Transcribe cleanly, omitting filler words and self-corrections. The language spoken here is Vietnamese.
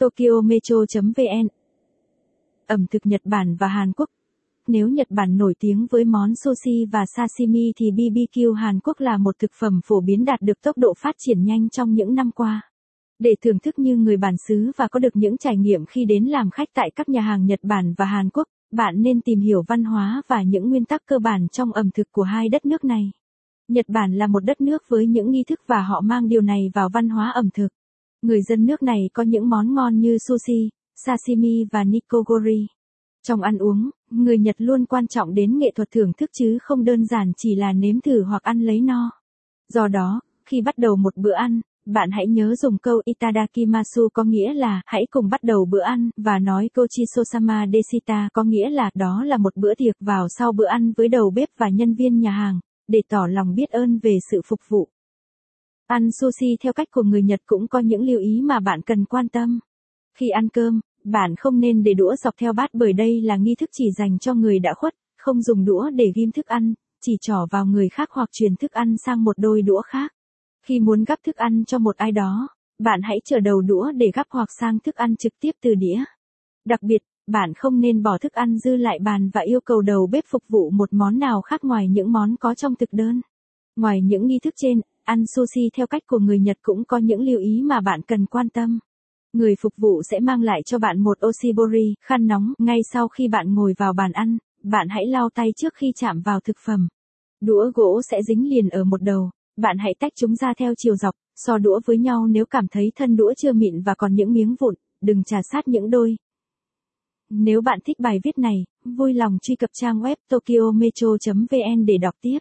Tokyo Metro.vn. Ẩm thực Nhật Bản và Hàn Quốc. Nếu Nhật Bản nổi tiếng với món sushi và sashimi thì BBQ Hàn Quốc là một thực phẩm phổ biến đạt được tốc độ phát triển nhanh trong những năm qua. Để thưởng thức như người bản xứ và có được những trải nghiệm khi đến làm khách tại các nhà hàng Nhật Bản và Hàn Quốc, bạn nên tìm hiểu văn hóa và những nguyên tắc cơ bản trong ẩm thực của hai đất nước này. Nhật Bản là một đất nước với những nghi thức và họ mang điều này vào văn hóa ẩm thực. Người dân nước này có những món ngon như sushi, sashimi và nigori. Trong ăn uống, người Nhật luôn quan trọng đến nghệ thuật thưởng thức chứ không đơn giản chỉ là nếm thử hoặc ăn lấy no. Do đó, khi bắt đầu một bữa ăn, bạn hãy nhớ dùng câu Itadakimasu có nghĩa là hãy cùng bắt đầu bữa ăn và nói Gochisousama deshita có nghĩa là đó là một bữa tiệc vào sau bữa ăn với đầu bếp và nhân viên nhà hàng, để tỏ lòng biết ơn về sự phục vụ. Ăn sushi theo cách của người Nhật cũng có những lưu ý mà bạn cần quan tâm. Khi ăn cơm, bạn không nên để đũa dọc theo bát bởi đây là nghi thức chỉ dành cho người đã khuất, không dùng đũa để ghim thức ăn, chỉ trỏ vào người khác hoặc truyền thức ăn sang một đôi đũa khác. Khi muốn gắp thức ăn cho một ai đó, bạn hãy chở đầu đũa để gắp hoặc sang thức ăn trực tiếp từ đĩa. Đặc biệt, bạn không nên bỏ thức ăn dư lại bàn và yêu cầu đầu bếp phục vụ một món nào khác ngoài những món có trong thực đơn. Ngoài những nghi thức trên, ăn sushi theo cách của người Nhật cũng có những lưu ý mà bạn cần quan tâm. Người phục vụ sẽ mang lại cho bạn một oshibori, khăn nóng, ngay sau khi bạn ngồi vào bàn ăn, bạn hãy lau tay trước khi chạm vào thực phẩm. Đũa gỗ sẽ dính liền ở một đầu, bạn hãy tách chúng ra theo chiều dọc, so đũa với nhau nếu cảm thấy thân đũa chưa mịn và còn những miếng vụn, đừng chà sát những đôi. Nếu bạn thích bài viết này, vui lòng truy cập trang web tokyometro.vn để đọc tiếp.